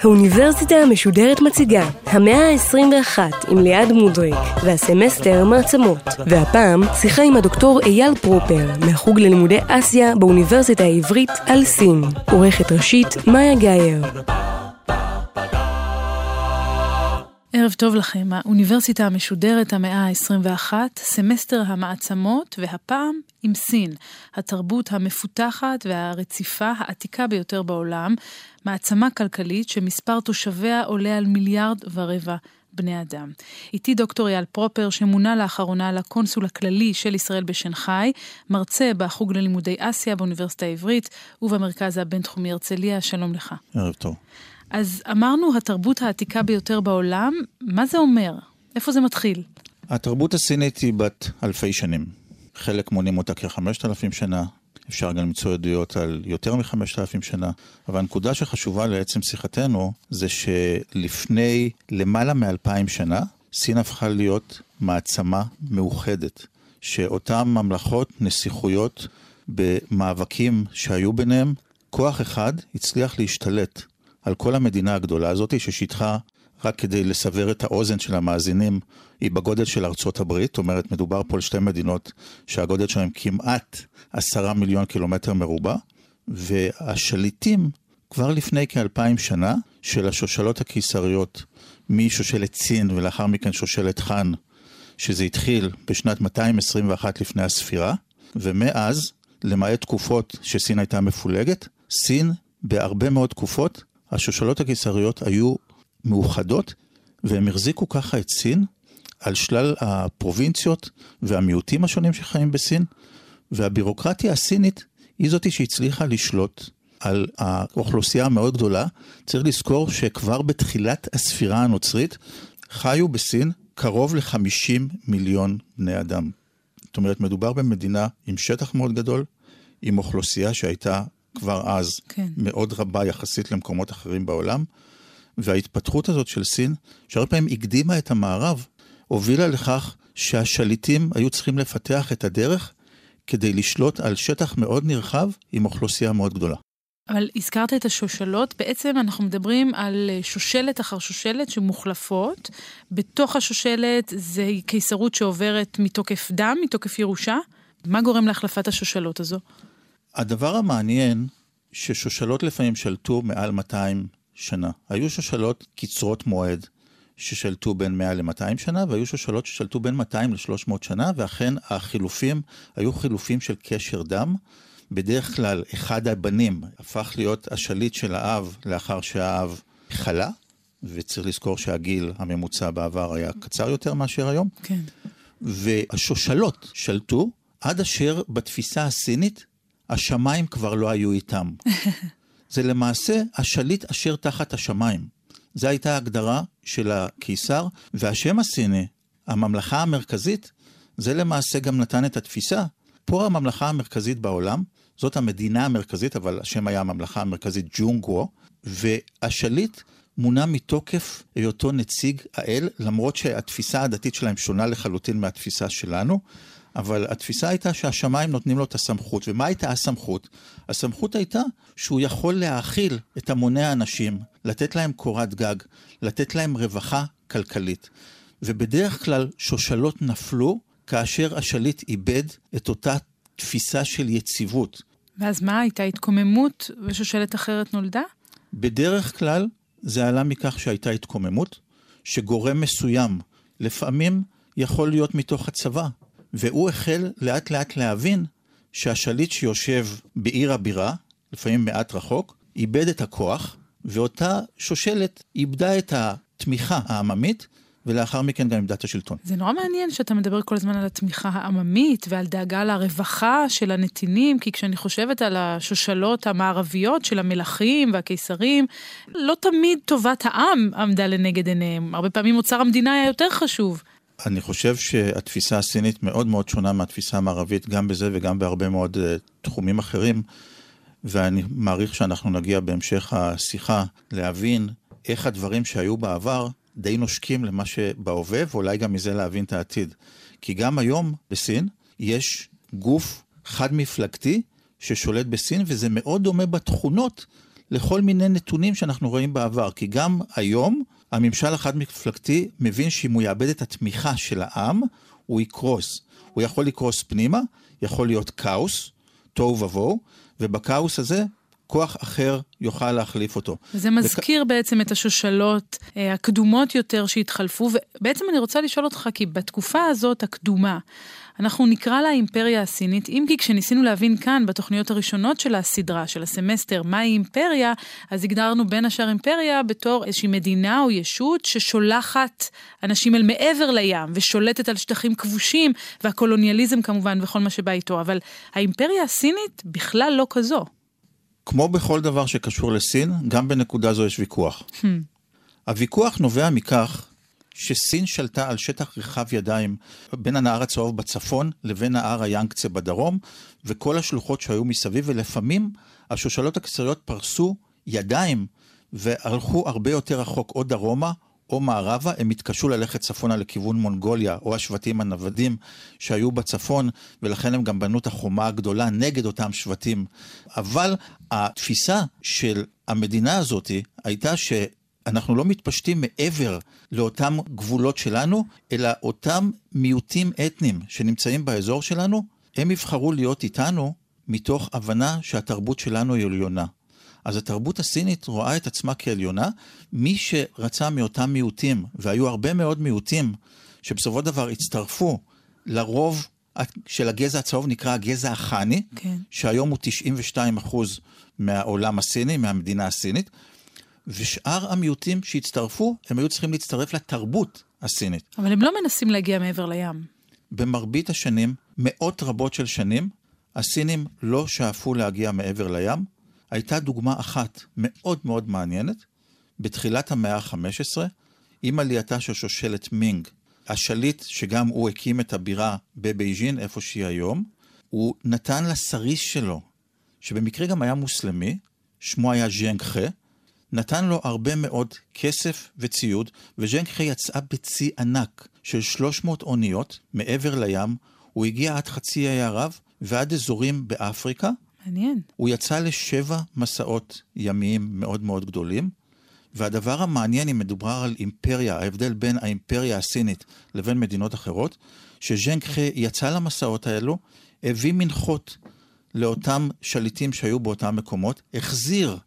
האוניברסיטה המשודרת מציגה המאה ה-21 עם ליעד מודריך והסמסטר מעצמות, והפעם שיחה עם הדוקטור אייל פרופר מהחוג ללימודי אסיה באוניברסיטה העברית על סין. עורכת ראשית מאיה גאייר. ערב טוב לכם, האוניברסיטה המשודרת המאה ה-21, סמסטר המעצמות, והפעם עם סין, התרבות המפותחת והרציפה העתיקה ביותר בעולם, מעצמה כלכלית שמספר תושביה עולה על 1.25 מיליארד בני אדם. איתי דוקטור אייל פרופר שמונה לאחרונה לקונסול הכללי של ישראל בשנחאי, מרצה בחוג ללימודי אסיה באוניברסיטה העברית ובמרכז הבינתחומי הרצליה. שלום לך. ערב טוב. אז אמרנו התרבות העתיקה ביותר בעולם, מה זה אומר? איפה זה מתחיל? התרבות הסינית היא בת אלפי שנים. חלק מונים אותה כ-5,000 שנה, אפשר גם למצוא עדויות על יותר מ-5,000 שנה, אבל הנקודה שחשובה לעצם שיחתנו זה שלפני למעלה מ-2,000 שנה, סין הפכה להיות מעצמה מאוחדת, שאותן ממלכות נסיכויות במאבקים שהיו ביניהם, כוח אחד הצליח להשתלט על כל המדינה הגדולה הזאת, ששיטחה, רק כדי לסבר את האוזן של המאזינים, היא בגודל של ארצות הברית. זאת אומרת, מדובר פה על שתי מדינות שהגודל שלהם כמעט 10 מיליון קילומטר מרובע, והשליטים כבר לפני כ-2,000 שנה של השושלות הקיסריות, משושלת סין ולאחר מכן שושלת חן, שזה התחיל בשנת 221 לפני הספירה, ומאז, למעט תקופות שסין הייתה מפולגת, סין בהרבה מאוד תקופות, השושלות הקיסריות היו מאוחדות, והם החזיקו ככה את סין על שלל הפרובינציות והמיעוטים השונים שחיים בסין, והבירוקרטיה הסינית היא זאת שהצליחה לשלוט על האוכלוסייה המאוד גדולה. צריך לזכור שכבר בתחילת הספירה הנוצרית חיו בסין קרוב ל-50 מיליון בני אדם. זאת אומרת, מדובר במדינה עם שטח מאוד גדול, עם אוכלוסייה שהייתה כבר אז מאוד רבה יחסית למקומות אחרים בעולם, וההתפתחות הזאת של סין, שהרבה פעמים הקדימה את המערב, הובילה לכך שהשליטים היו צריכים לפתח את הדרך כדי לשלוט על שטח מאוד נרחב עם אוכלוסייה מאוד גדולה. אבל הזכרת את השושלות, בעצם אנחנו מדברים על שושלת אחר שושלת שמוחלפות, בתוך השושלת זה קיסרות שעוברת מתוקף דם, מתוקף ירושה, מה גורם להחלפת השושלות הזו? הדבר המעניין, ששושלות לפעמים שלטו מעל 200 שנה. היו שושלות קצרות מועד ששלטו בין 100 ל-200 שנה, והיו שושלות ששלטו בין 200 ל-300 שנה, ואכן החילופים היו חילופים של קשר דם. בדרך כלל, אחד הבנים הפך להיות השליט של האב לאחר שהאב חלה, וצריך לזכור שהגיל הממוצע בעבר היה קצר יותר מאשר היום. כן. והשושלות שלטו עד אשר בתפיסה הסינית, השמיים כבר לא היו איתם. זה למעשה השליט אשר תחת השמיים. זו הייתה ההגדרה של הקיסר, והשם הסיני, הממלכה המרכזית, זה למעשה גם נתן את התפיסה. פה הממלכה המרכזית בעולם, זאת המדינה המרכזית, אבל השם היה הממלכה המרכזית ג'ונגו, והשליט מונה מתוקף היותו נציג האל, למרות שהתפיסה הדתית שלהם שונה לחלוטין מהתפיסה שלנו, אבל התפיסה הייתה שהשמיים נותנים לו את הסמכות. ומה הייתה הסמכות? הסמכות הייתה שהוא יכול להאכיל את המוני האנשים, לתת להם קורת גג, לתת להם רווחה כלכלית. ובדרך כלל שושלות נפלו כאשר השליט איבד את אותה תפיסה של יציבות. ואז מה? הייתה התקוממות ושושלת אחרת נולדה? בדרך כלל זה עלה מכך שהייתה התקוממות, שגורם מסוים לפעמים יכול להיות מתוך הצבא. והוא החל לאט לאט להבין שהשליט שיושב בעיר הבירה, לפעמים מעט רחוק, איבד את הכוח, ואותה שושלת איבדה את התמיכה העממית, ולאחר מכן גם איבדה את השלטון. זה נורא מעניין שאתה מדבר כל הזמן על התמיכה העממית, ועל דאגה לרווחה של הנתינים, כי כשאני חושבת על השושלות המערביות של המלכים והקיסרים, לא תמיד טובת העם עמדה לנגד עיניהם. הרבה פעמים אוצר המדינה היה יותר חשוב. אני חושב שהתפיסה הסינית מאוד מאוד שונה מהתפיסה המערבית, גם בזה וגם בהרבה מאוד תחומים אחרים, ואני מעריך שאנחנו נגיע בהמשך השיחה להבין איך הדברים שהיו בעבר די נושקים למה שבהווה, ואולי גם מזה להבין את העתיד. כי גם היום בסין יש גוף חד מפלגתי ששולט בסין, וזה מאוד דומה בתכונות לכל מיני נתונים שאנחנו רואים בעבר, כי גם היום הממשל החד מפלגתי מבין שאם הוא יאבד את התמיכה של העם, הוא יקרוס. הוא יכול לקרוס פנימה, יכול להיות כאוס, תוהו ובוהו, ובכאוס הזה כוח אחר יוכל להחליף אותו. זה מזכיר בעצם את השושלות הקדומות יותר שהתחלפו, ובעצם אני רוצה לשאול אותך, כי בתקופה הזאת הקדומה, אנחנו נקרא לה האימפריה הסינית, אם כי כשניסינו להבין כאן בתוכניות הראשונות של הסדרה, של הסמסטר, מהי אימפריה, אז הגדרנו בין השאר אימפריה בתור איזושהי מדינה או ישות ששולחת אנשים אל מעבר לים, ושולטת על שטחים כבושים, והקולוניאליזם כמובן וכל מה שבא איתו, אבל האימפריה הסינית בכלל לא כזו. כמו בכל דבר שקשור לסין, גם בנקודה זו יש ויכוח. הוויכוח נובע מכך שסין שלטה על שטח רחב ידיים בין הנהר הצהוב בצפון לבין נהר היאנגצה בדרום, וכל השלוחות שהיו מסביב, ולפעמים השושלות הקיסריות פרסו ידיים והלכו הרבה יותר רחוק, או דרומה או מערבה. הם התקשו ללכת צפונה לכיוון מונגוליה או השבטים הנוודים שהיו בצפון, ולכן הם גם בנו את החומה הגדולה נגד אותם שבטים. אבל התפיסה של המדינה הזאת הייתה ש אנחנו לא מתפשטים מעבר לאותם גבולות שלנו, אלא אותם מיעוטים אתניים שנמצאים באזור שלנו, הם יבחרו להיות איתנו מתוך הבנה שהתרבות שלנו היא עליונה. אז התרבות הסינית רואה את עצמה כעליונה. מי שרצה מאותם מיעוטים, והיו הרבה מאוד מיעוטים, שבסופו דבר הצטרפו לרוב של הגזע הצהוב, נקרא הגזע החני, כן. שהיום הוא 92% מהעולם הסיני, מהמדינה הסינית, ושאר המיעוטים שהצטרפו, הם היו צריכים להצטרף לתרבות הסינית. אבל הם לא מנסים להגיע מעבר לים. במרבית השנים, מאות רבות של שנים, הסינים לא שאפו להגיע מעבר לים. הייתה דוגמה אחת מאוד מאוד מעניינת. בתחילת המאה ה-15, עם עלייתה של שושלת מינג, השליט שגם הוא הקים את הבירה בבייג'ין, איפה שהיא היום, הוא נתן לסריס שלו, שבמקרה גם היה מוסלמי, שמו היה ז'נג-חה, נתן לו הרבה מאוד כסף וציוד, וז'נג-חה יצאה בצי ענק של 300 אוניות מעבר לים. הוא הגיע עד חצי האי ערב ועד אזורים באפריקה. מעניין. הוא יצא לשבע מסעות ימיים מאוד מאוד גדולים, והדבר המעניין, אם מדובר על אימפריה, ההבדל בין האימפריה הסינית לבין מדינות אחרות, שז'נג-חה יצא למסעות האלו, הביא מנחות לאותם שליטים שהיו באותם מקומות, החזיר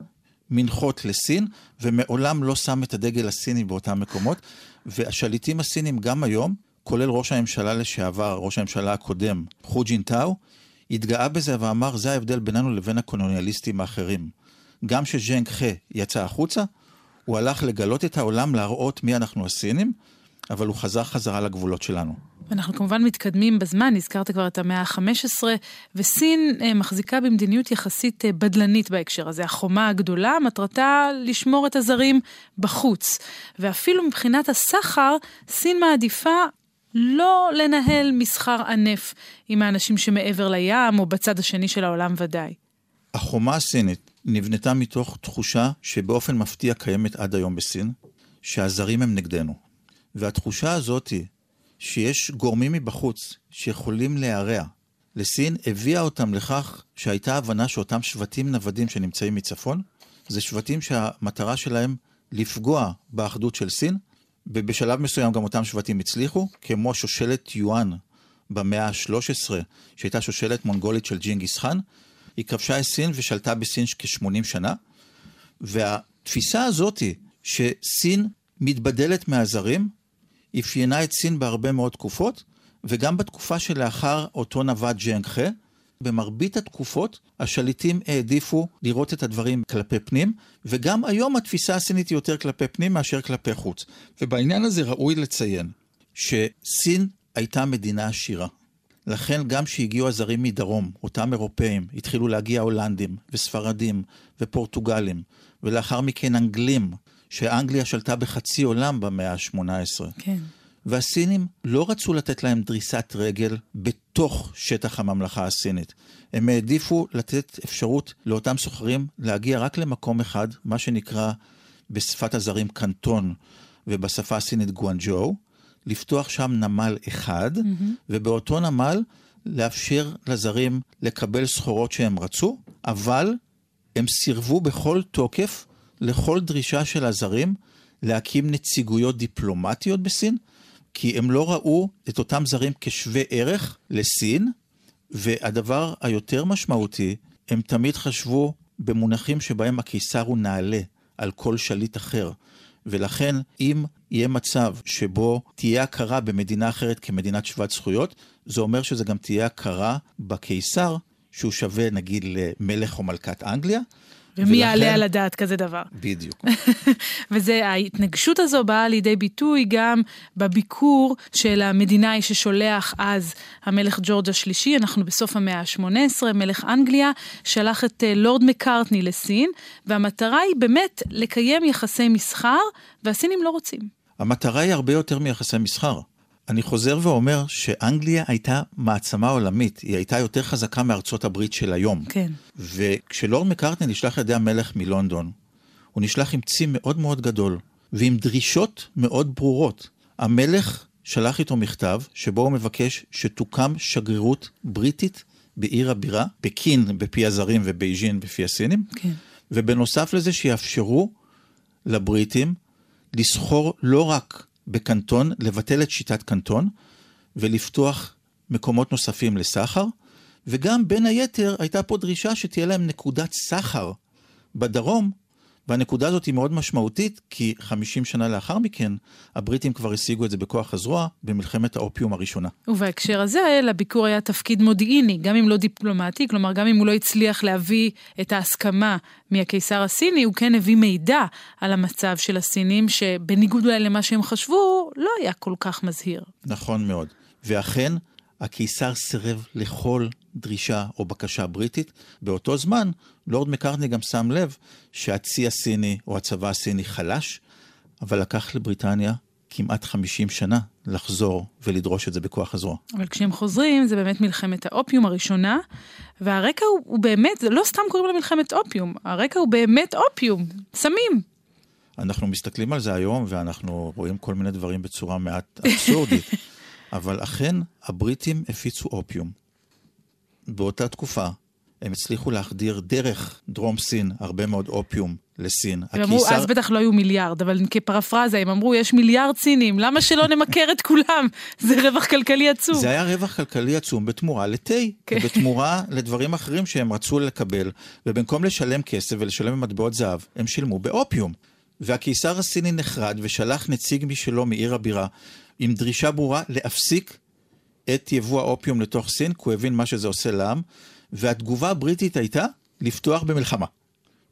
מנחות לסין, ומעולם לא שם את הדגל הסיני באותם מקומות. והשליטים הסינים גם היום, כולל ראש הממשלה לשעבר, ראש הממשלה הקודם, חו ג'ינטאו, התגאה בזה ואמר, זה ההבדל בינינו לבין הקולוניאליסטים האחרים. גם שז'נג-חה יצא החוצה, הוא הלך לגלות את העולם, להראות מי אנחנו הסינים, אבל הוא חזר חזרה לגבולות שלנו. אנחנו כמובן מתקדמים בזמן, הזכרת כבר את המאה ה-15, וסין מחזיקה במדיניות יחסית בדלנית בהקשר הזה. החומה הגדולה, מטרתה לשמור את הזרים בחוץ. ואפילו מבחינת הסחר, סין מעדיפה לא לנהל מסחר ענף עם האנשים שמעבר לים, או בצד השני של העולם ודאי. החומה הסינית נבנתה מתוך תחושה שבאופן מפתיע קיימת עד היום בסין, שהזרים הם נגדנו. והתחושה הזאת היא, שיש גורמים מבחוץ שיכולים להירע לסין, הביאה אותם לכך שהייתה הבנה שאותם שבטים נוודים שנמצאים מצפון, זה שבטים שהמטרה שלהם לפגוע באחדות של סין, ובשלב מסוים גם אותם שבטים הצליחו, כמו שושלת יואן במאה ה-13, שהייתה שושלת מונגולית של ג'ינגיס חן, היא כבשה את סין ושלטה בסין כ-80 שנה, והתפיסה הזאת היא שסין מתבדלת מהזרים, אפיינה את סין בהרבה מאוד תקופות, וגם בתקופה שלאחר אותו נווד ז'נג-חה, במרבית התקופות, השליטים העדיפו לראות את הדברים כלפי פנים, וגם היום התפיסה הסינית היא יותר כלפי פנים מאשר כלפי חוץ. ובעניין הזה ראוי לציין, שסין הייתה מדינה עשירה. לכן גם שהגיעו הזרים מדרום, אותם אירופאים, התחילו להגיע הולנדים וספרדים ופורטוגלים, ולאחר מכן אנגלים, שאנגליה שלטה בחצי עולם במאה ה-18. כן. והסינים לא רצו לתת להם דריסת רגל בתוך שטח הממלכה הסינית. הם העדיפו לתת אפשרות לאותם סוחרים להגיע רק למקום אחד, מה שנקרא בשפת הזרים קנטון, ובשפה הסינית גואנג'ו, לפתוח שם נמל אחד, ובאותו נמל לאפשר לזרים לקבל סחורות שהם רצו, אבל הם סירבו בכל תוקף לכל דרישה של הזרים להקים נציגויות דיפלומטיות בסין, כי הם לא ראו את אותם זרים כשווה ערך לסין, והדבר היותר משמעותי, הם תמיד חשבו במונחים שבהם הקיסר הוא נעלה על כל שליט אחר, ולכן אם יהיה מצב שבו תהיה הכרה במדינה אחרת כמדינת שוות זכויות, זה אומר שזה גם תהיה הכרה בקיסר, שהוא שווה נגיד למלך או מלכת אנגליה, ומי יעלה על הדעת כזה דבר? בדיוק. וזה, ההתנגשות הזו באה לידי ביטוי גם בביקור של המדינאי ששולח אז המלך ג'ורג'ה השלישי, אנחנו בסוף המאה ה-18, מלך אנגליה, שלח את לורד מקרטני לסין, והמטרה היא באמת לקיים יחסי מסחר, והסינים לא רוצים. המטרה היא הרבה יותר מיחסי מסחר. אני חוזר ואומר שאנגליה הייתה מעצמה עולמית, היא הייתה יותר חזקה מארצות הברית של היום. כן. וכשלורד מקרטני נשלח לידי המלך מלונדון, הוא נשלח עם צים מאוד מאוד גדול, ועם דרישות מאוד ברורות. המלך שלח איתו מכתב, שבו הוא מבקש שתוקם שגרירות בריטית בעיר הבירה, פקין בפי הזרים ובייג'ין בפי הסינים, כן. ובנוסף לזה שיאפשרו לבריטים לסחור לא רק בקנטון, לבטל את שיטת קנטון, ולפתוח מקומות נוספים לסחר, וגם בין היתר הייתה פה דרישה שתהיה להם נקודת סחר בדרום, והנקודה הזאת היא מאוד משמעותית, כי 50 שנה לאחר מכן, הבריטים כבר השיגו את זה בכוח הזרוע, במלחמת האופיום הראשונה. ובהקשר הזה, לביקור היה תפקיד מודיעיני, גם אם לא דיפלומטי, כלומר, גם אם הוא לא הצליח להביא את ההסכמה מהקיסר הסיני, הוא כן הביא מידע על המצב של הסינים, שבניגוד אולי למה שהם חשבו, לא היה כל כך מזהיר. נכון מאוד. ואכן, הקיסר סירב לכל דרישה או בקשה בריטית. באותו זמן, לורד מקרטני גם שם לב שהצי הסיני או הצבא הסיני חלש, אבל לקח לבריטניה כמעט 50 שנה לחזור ולדרוש את זה בכוח הזרוע. אבל כשהם חוזרים, זה באמת מלחמת האופיום הראשונה, והרקע הוא באמת, זה לא סתם קוראים לה מלחמת אופיום, הרקע הוא באמת אופיום, סמים. אנחנו מסתכלים על זה היום, ואנחנו רואים כל מיני דברים בצורה מעט אבסורדית. אבל אכן, הבריטים הפיצו אופיום. באותה תקופה, הם הצליחו להחדיר דרך דרום סין, הרבה מאוד אופיום לסין. הם אמרו, אז בטח לא היו מיליארד, אבל כפרפרזה, הם אמרו, יש מיליארד סינים, למה שלא נמכר את כולם? זה רווח כלכלי עצום. זה היה רווח כלכלי עצום בתמורה לתי, ובתמורה לדברים אחרים שהם רצו לקבל, ובמקום לשלם כסף ולשלם במטבעות זהב, הם שילמו באופיום. והקיסר הסיני נחרד ושלח נציג משלו מעיר הבירה, עם דרישה ברורה להפסיק את יבוא האופיום לתוך סין, כי הוא הבין מה שזה עושה לעם, והתגובה הבריטית הייתה לפתוח במלחמה.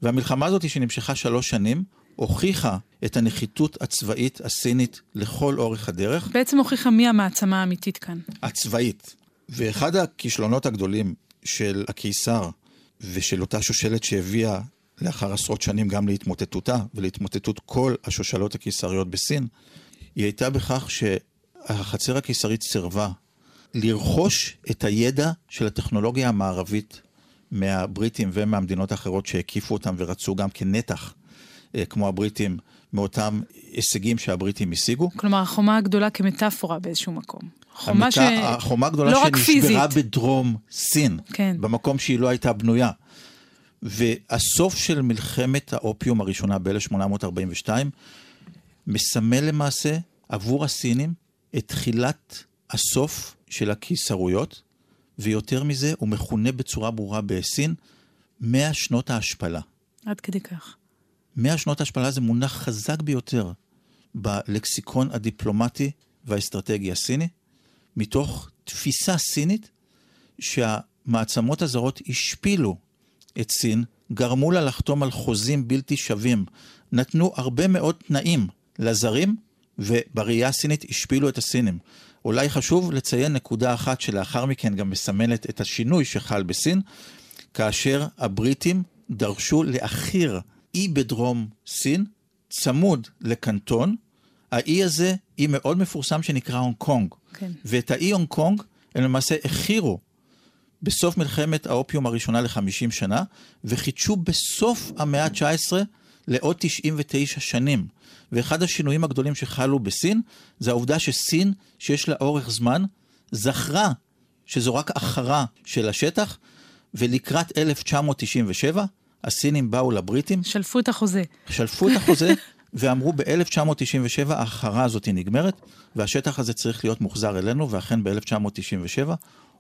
והמלחמה הזאת שנמשכה 3 שנים, הוכיחה את הנחיתות הצבאית הסינית לכל אורך הדרך. בעצם הוכיחה מי המעצמה האמיתית כאן. הצבאית. ואחד הכישלונות הגדולים של הקיסר, ושל אותה שושלת שהביאה לאחר עשרות שנים גם להתמוטטותה, ולהתמוטטות כל השושלות הקיסריות בסין, היא הייתה בכך שהחצר הקיסרית סירבה לרכוש את הידע של הטכנולוגיה המערבית מהבריטים ומהמדינות האחרות שהקיפו אותם ורצו גם כנתח, כמו הבריטים, מאותם הישגים שהבריטים השיגו. כלומר, החומה הגדולה כמטאפורה באיזשהו מקום. החומה הגדולה שנשברה בדרום סין, במקום שהיא לא הייתה בנויה. והסוף של מלחמת האופיום הראשונה ב-1842, מסמל למעשה עבור הסינים את תחילת הסוף של הקיסרויות, ויותר מזה הוא מכונה בצורה ברורה בסין 100 שנות ההשפלה. עד כדי כך. 100 שנות ההשפלה זה מונח חזק ביותר בלקסיקון הדיפלומטי והאסטרטגי הסיני, מתוך תפיסה סינית שהמעצמות הזרות השפילו את סין, גרמו לה לחתום על חוזים בלתי שווים, נתנו הרבה מאוד תנאים לזרים, ובראייה הסינית השפילו את הסינים. אולי חשוב לציין נקודה אחת שלאחר מכן גם מסמנת את השינוי שחל בסין, כאשר הבריטים דרשו לאחיר אי בדרום סין, צמוד לקנטון. האי הזה אי מאוד מפורסם שנקרא הון קונג. כן. ואת האי הון קונג הם למעשה החירו בסוף מלחמת האופיום הראשונה ל-50 שנה, וחידשו בסוף המאה ה-19 לעוד 99 שנים. ואחד השינויים הגדולים שחלו בסין, זה העובדה שסין, שיש לה אורך זמן, זכרה שזו רק אחרה של השטח, ולקראת 1997, הסינים באו לבריטים. שלפו את החוזה. ואמרו ב-1997 האחרה הזאת נגמרת, והשטח הזה צריך להיות מוחזר אלינו, ואכן ב-1997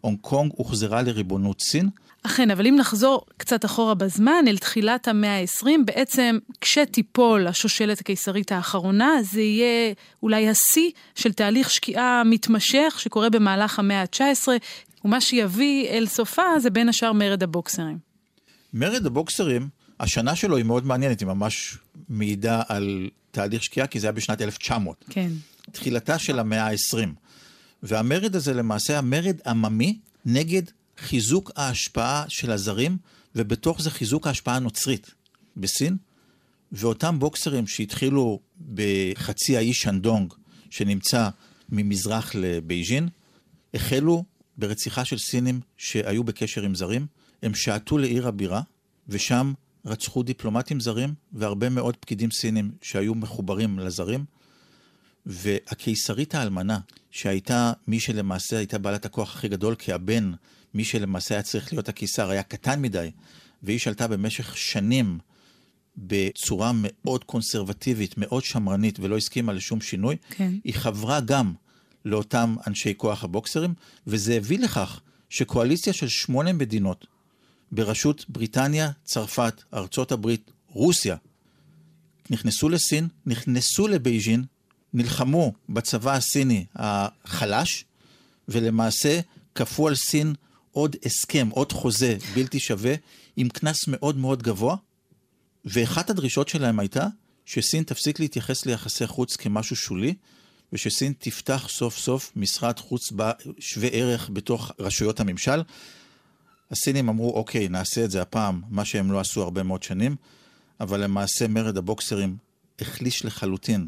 הונג קונג הוחזרה לריבונות סין. אכן, אבל אם נחזור קצת אחורה בזמן, אל תחילת המאה ה-20, בעצם כשתיפול השושלת הקיסרית האחרונה, זה יהיה אולי השיא של תהליך שקיעה מתמשך שקורה במהלך המאה ה-19, ומה שיביא אל סופה זה בין השאר מרד הבוקסרים. מרד הבוקסרים, השנה שלו היא מאוד מעניינת, היא ממש מעידה על תהליך שקיעה, כי זה היה בשנת 1900. כן. תחילתה של המאה ה-20. והמרד הזה למעשה המרד עממי נגד חיזוק ההשפעה של הזרים, ובתוך זה חיזוק ההשפעה הנוצרית בסין, ואותם בוקסרים שהתחילו בחצי האי שנדונג, שנמצא ממזרח לבייג'ין, החלו ברציחה של סינים שהיו בקשר עם זרים, הם שעטו לעיר הבירה, ושם רצחו דיפלומטים זרים, והרבה מאוד פקידים סינים שהיו מחוברים לזרים, והקיסרית האלמנה, שהייתה מי שלמעשה הייתה בעלת הכוח הכי גדול, כי הבן, מי שלמעשה היה צריך להיות הקיסר, היה קטן מדי, והיא שלטה במשך שנים בצורה מאוד קונסרבטיבית, מאוד שמרנית, ולא הסכימה לשום שינוי. כן. היא חברה גם לאותם אנשי כוח הבוקסרים, וזה הביא לכך שקואליציה של 8 מדינות, בראשות בריטניה, צרפת, ארצות הברית, רוסיה, נכנסו לסין, נכנסו לבייג'ין, נלחמו בצבא הסיני החלש, ולמעשה כפו על סין עוד הסכם, עוד חוזה בלתי שווה, עם כנס מאוד מאוד גבוה, ואחת הדרישות שלהם הייתה שסין תפסיק להתייחס ליחסי חוץ כמשהו שולי, ושסין תפתח סוף סוף משרד חוץ בשווה ערך בתוך רשויות הממשל. הסינים אמרו, אוקיי, נעשה את זה הפעם, מה שהם לא עשו הרבה מאוד שנים, אבל למעשה מרד הבוקסרים החליש לחלוטין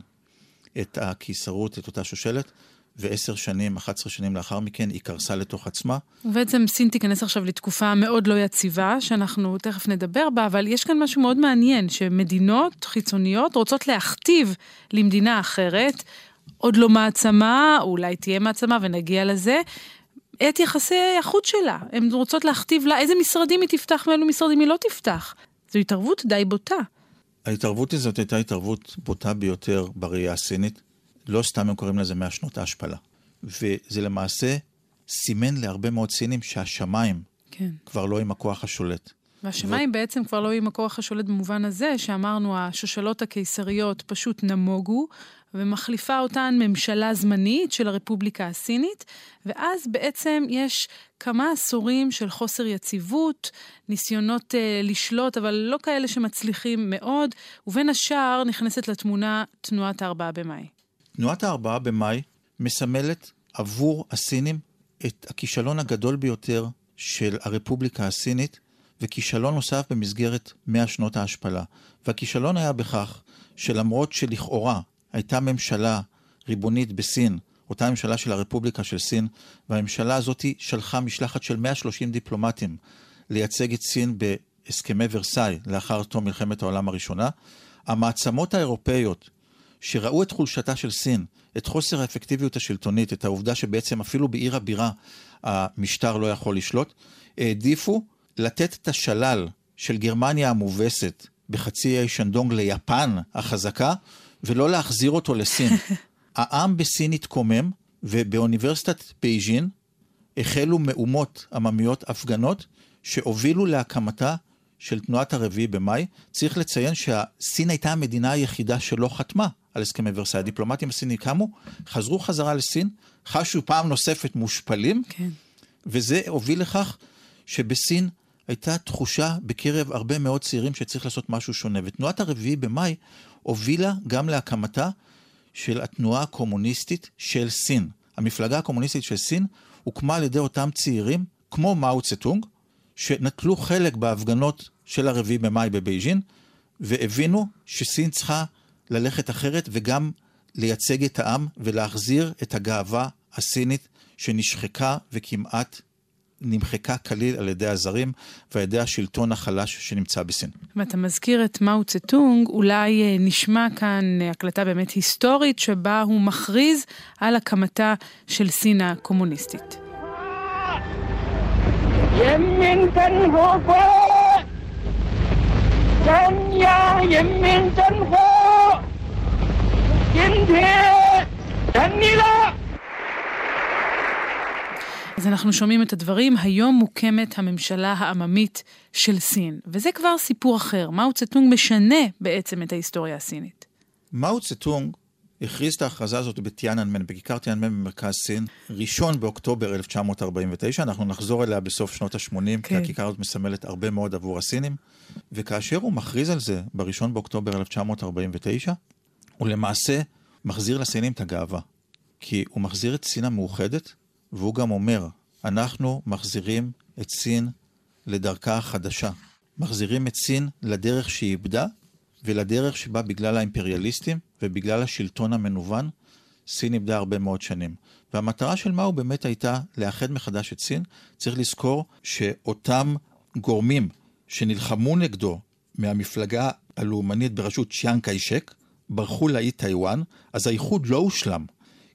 את הקיסרות, את אותה שושלת, ו10 שנים, 11 שנים לאחר מכן, היא קרסה לתוך עצמה. ובעצם סין תיכנס עכשיו לתקופה מאוד לא יציבה, שאנחנו תכף נדבר בה, אבל יש כאן משהו מאוד מעניין, שמדינות חיצוניות רוצות להכתיב למדינה אחרת, עוד לא מעצמה, אולי תהיה מעצמה ונגיע לזה, את יחסי החוץ שלה. הן רוצות להכתיב לה איזה משרדים היא תפתח ואילו משרדים היא לא תפתח. זו התערבות די בוטה. ההתערבות הזאת הייתה התערבות בוטה ביותר בראייה הסינית. לא סתם הם קוראים לזה 100 שנות ההשפלה. וזה למעשה סימן להרבה מאוד סינים שהשמיים כבר לא עם הכוח השולט. והשמיים בעצם כבר לא עם הכוח השולט במובן הזה, שאמרנו השושלות הקיסריות פשוט נמוגו, ומחליפה אותן ממשלה זמנית של הרפובליקה הסינית, ואז בעצם יש כמה עשורים של חוסר יציבות, ניסיונות לשלוט, אבל לא כאלה שמצליחים מאוד, ובין השאר נכנסת לתמונה תנועת הארבעה במאי. תנועת הארבעה במאי מסמלת עבור הסינים את הכישלון הגדול ביותר של הרפובליקה הסינית, וכישלון נוסף במסגרת 100 שנות ההשפלה. והכישלון היה בכך שלמרות שלכאורה הייתה ממשלה ריבונית בסין, אותה ממשלה של הרפובליקה של סין, והממשלה הזאת שלחה משלחת של 130 דיפלומטים לייצג את סין בהסכמי ורסאי לאחר תום מלחמת העולם הראשונה. המעצמות האירופאיות שראו את חולשתה של סין, את חוסר האפקטיביות השלטונית, את העובדה שבעצם אפילו בעיר הבירה המשטר לא יכול לשלוט, העדיפו לתת את השלל של גרמניה המובסת בחצי האי שנדונג ליפן החזקה, ולא להחזיר אותו לסין. העם בסין התקומם, ובאוניברסיטת בייג'ין החלו מאומות עממיות אפגנות, שהובילו להקמתה של תנועת הרביעי במאי. צריך לציין שהסין הייתה המדינה היחידה שלא חתמה על הסכמי ורסאי. הדיפלומטים הסינים קמו, חזרו חזרה לסין, חשו פעם נוספת מושפלים, כן. וזה הוביל לכך שבסין הייתה תחושה בקרב הרבה מאוד צעירים שצריך לעשות משהו שונה. ותנועת הרביעי במאי הובילה גם להקמתה של התנועה הקומוניסטית של סין. המפלגה הקומוניסטית של סין הוקמה על ידי אותם צעירים, כמו מאו צטונג, שנטלו חלק בהפגנות של הרביעי במאי בבייג'ין, והבינו שסין צריכה ללכת אחרת וגם לייצג את העם ולהחזיר את הגאווה הסינית שנשחקה וכמעט נמחקה כליל על ידי הזרים ועל ידי השלטון החלש שנמצא בסין. ואתה מזכיר את מאו צטונג, אולי נשמע כאן הקלטה באמת היסטורית שבה הוא מכריז על הקמתה של סין הקומוניסטית. 人民政府国，中央人民政府，今天成立了。אז אנחנו שומעים את הדברים, היום מוקמת הממשלה העממית של סין. וזה כבר סיפור אחר. מאו צטונג משנה בעצם את ההיסטוריה הסינית. מאו צטונג הכריז את ההכרזה הזאת בטיאננמן, בכיכר טיאננמן במרכז סין, 1 באוקטובר 1949, אנחנו נחזור אליה בסוף שנות ה-80, כן. כי הכיכר הזאת מסמלת הרבה מאוד עבור הסינים, וכאשר הוא מכריז על זה ב-1 באוקטובר 1949, הוא למעשה מחזיר לסינים את הגאווה, כי הוא מחזיר את סין המאוחדת, והוא גם אומר, אנחנו מחזירים את סין לדרכה החדשה. מחזירים את סין לדרך שהיא איבדה, ולדרך שבה בגלל האימפריאליסטים, ובגלל השלטון המנוון, סין איבדה הרבה מאוד שנים. והמטרה של מאו באמת הייתה לאחד מחדש את סין. צריך לזכור שאותם גורמים שנלחמו נגדו מהמפלגה הלאומנית בראשות צ'יאן קאי שק, ברחו לאי טיואן, אז האיחוד לא הושלם,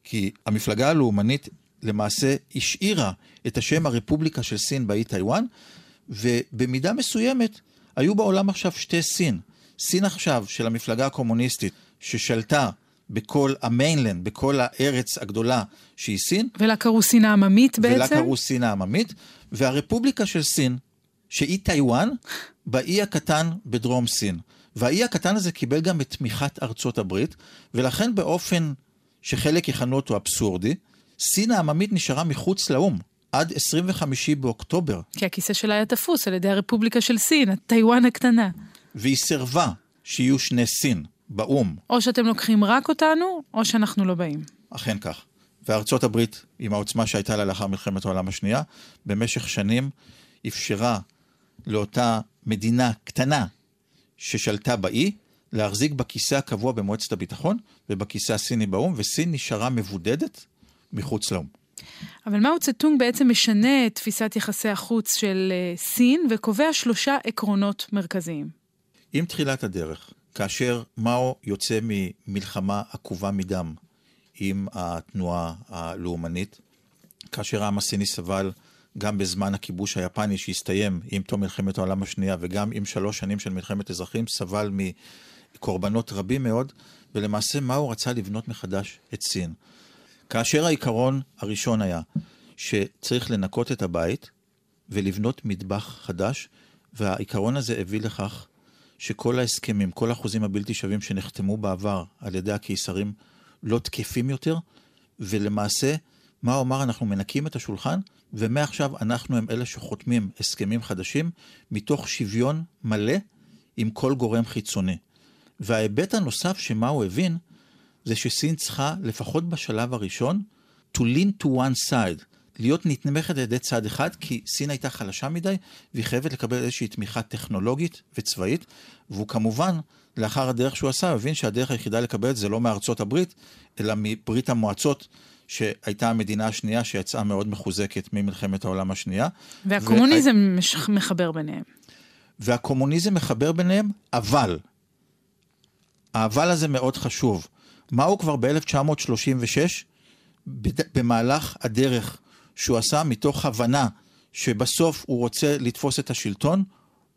כי המפלגה הלאומנית למעשה השאירה את השם הרפובליקה של סין באי טיואן, ובמידה מסוימת היו בעולם עכשיו שתי סין. סין עכשיו של המפלגה הקומוניסטית ששלטה בכל המיינלנד, בכל הארץ הגדולה שהיא סין. ולקראו סין העממית בעצם? ולקראו סין העממית, והרפובליקה של סין, שהיא טיואן, באי הקטן בדרום סין. והאי הקטן הזה קיבל גם את תמיכת ארצות הברית, ולכן באופן שחלק יכנו אותו אבסורדי, סין העממית נשארה מחוץ לאום, עד 25 באוקטובר. כי הכיסא שלה היה תפוס על ידי הרפובליקה של סין, הטיואן הקטנה. והיא סרבה שיהיו שני סין באום. או שאתם לוקחים רק אותנו, או שאנחנו לא באים. אכן כך. וארצות הברית, עם העוצמה שהייתה לה לאחר מלחמת העולם השנייה, במשך שנים אפשרה לאותה מדינה קטנה ששלטה באי, להחזיק בכיסא הקבוע במועצת הביטחון, ובכיסא הסיני באום, וסין נשארה מבודדת, מחוץ לאום. אבל מאו צטונג בעצם משנה את תפיסת יחסי החוץ של סין וקובע 3 עקרונות מרכזיים. עם תחילת הדרך, כאשר מאו יוצא ממלחמה עקובה מדם עם התנועה הלאומנית, כאשר העם הסיני סבל גם בזמן הכיבוש היפני שהסתיים עם תום מלחמת העולם השנייה וגם עם 3 שנים של מלחמת אזרחים, סבל מקורבנות רבים מאוד, ולמעשה מאו רצה לבנות מחדש את סין. כאשר העיקרון הראשון היה שצריך לנקות את הבית ולבנות מטבח חדש, והעיקרון הזה הביא לכך שכל ההסכמים, כל החוזים הבלתי שווים שנחתמו בעבר על ידי הקיסרים לא תקפים יותר, ולמעשה מאו אמר אנחנו מנקים את השולחן, ומעכשיו אנחנו הם אלה שחותמים הסכמים חדשים מתוך שוויון מלא עם כל גורם חיצוני. וההיבט הנוסף שמאו הבין, זה שסין צריכה, לפחות בשלב הראשון, to lean to one side, להיות נתמכת על ידי צד אחד, כי סין הייתה חלשה מדי, והיא חייבת לקבל איזושהי תמיכה טכנולוגית וצבאית, והוא כמובן, לאחר הדרך שהוא עשה, מבין שהדרך היחידה לקבל את זה לא מארצות הברית, אלא מברית המועצות, שהייתה המדינה השנייה, שיצאה מאוד מחוזקת ממלחמת העולם השנייה. והקומוניזם מחבר ביניהם. והקומוניזם מחבר ביניהם, אבל, האבל הזה מאוד חשוב, מאו כבר ב-1936, במהלך הדרך שהוא עשה מתוך הבנה שבסוף הוא רוצה לתפוס את השלטון,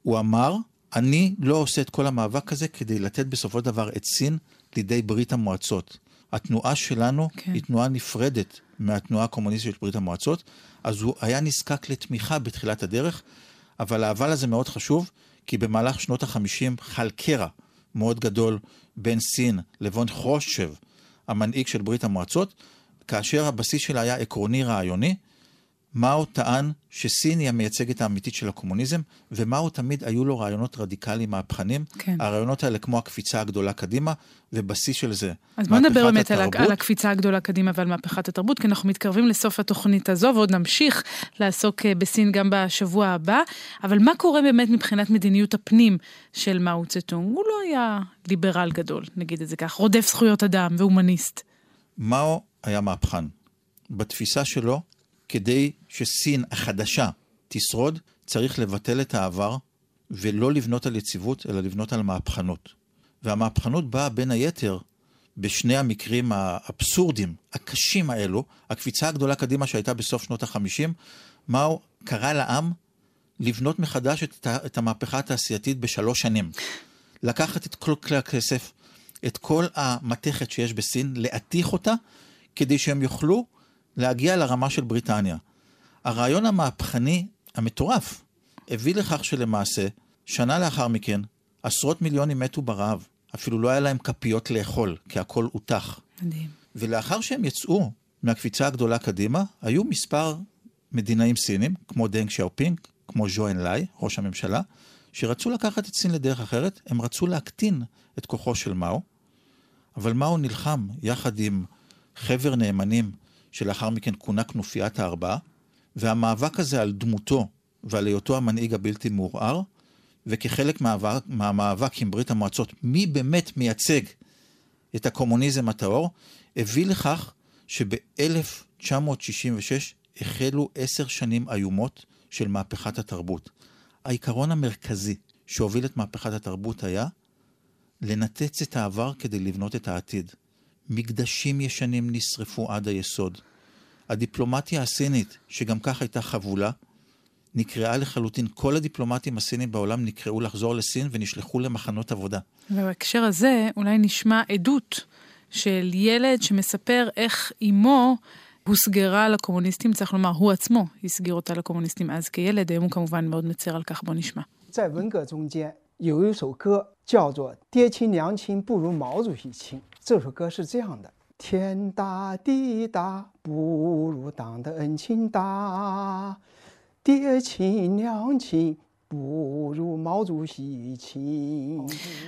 הוא אמר, אני לא עושה את כל המאבק הזה כדי לתת בסופו דבר את סין לידי ברית המועצות. התנועה שלנו היא תנועה נפרדת מהתנועה הקומוניסטית של ברית המועצות, אז הוא היה נזקק לתמיכה בתחילת הדרך, אבל האבל הזה מאוד חשוב, כי במהלך שנות ה-50 חל קרע מאוד גדול בין סין לבון חושב, המנהיג של ברית המועצות, כאשר הבסיס שלה היה עקרוני רעיוני, מאו טען שסין היא המייצגת האמיתית של הקומוניזם, ומאו תמיד היו לו רעיונות רדיקליים מהפכנים, כן. הרעיונות האלה כמו הקפיצה הגדולה קדימה, ובסיס של זה. אז בוא נדבר באמת על הקפיצה הגדולה קדימה ועל מהפכת התרבות, כי אנחנו מתקרבים לסוף התוכנית הזו, ועוד נמשיך לעסוק בסין גם בשבוע הבא, אבל מה קורה באמת מבחינת מדיניות הפנים של מאו צטונג? הוא לא היה ליברל גדול, נגיד את זה כך, רודף זכויות אדם והומניסט. מאו היה מהפכן. בתפיסה שלו, כדי שסין החדשה תשרוד, צריך לבטל את העבר, ולא לבנות על יציבות, אלא לבנות על מהפכנות. והמהפכנות באה בין היתר, בשני המקרים האבסורדים, הקשים האלו, הקפיצה הגדולה קדימה שהייתה בסוף שנות ה-50, מאו קרא לעם לבנות מחדש את המהפכה התעשייתית ב3 שנים. לקחת את כל כלי הכסף, את כל המתכת שיש בסין, להתיך אותה, כדי שהם יוכלו להגיע לרמה של בריטניה. הרעיון המהפכני המטורף הביא לכך שלמעשה, שנה לאחר מכן, עשרות מיליונים מתו ברעב. אפילו לא היה להם כפיות לאכול, כי הכל הותח. מדהים. ולאחר שהם יצאו מהקפיצה הגדולה קדימה, היו מספר מדינאים סינים, כמו דנג שיאופינג, כמו ז'ואן לי, ראש הממשלה, שרצו לקחת את סין לדרך אחרת. הם רצו להקטין את כוחו של מאו, אבל מאו נלחם יחד עם חבר נאמנים, שלאחר מכן כונה כנופיית ה4, והמאבק הזה על דמותו ועל היותו המנהיג הבלתי מעורער, וכחלק מהמאבק עם ברית המועצות, מי באמת מייצג את הקומוניזם הטהור, הביא לכך שב-1966 החלו 10 שנים איומות של מהפכת התרבות. העיקרון המרכזי שהוביל את מהפכת התרבות היה לנתץ את העבר כדי לבנות את העתיד. מקדשים ישנים נשרפו עד היסוד. הדיפלומטיה הסינית, שגם כך הייתה חבולה, נקראה לחלוטין. כל הדיפלומטים הסינים בעולם נקראו לחזור לסין ונשלחו למחנות עבודה. ובהקשר הזה אולי נשמע עדות של ילד שמספר איך אמו הוסגרה לקומוניסטים, צריך לומר, הוא עצמו הסגיר אותה לקומוניסטים אז כילד, היום הוא כמובן מאוד מצר על כך, בוא נשמע.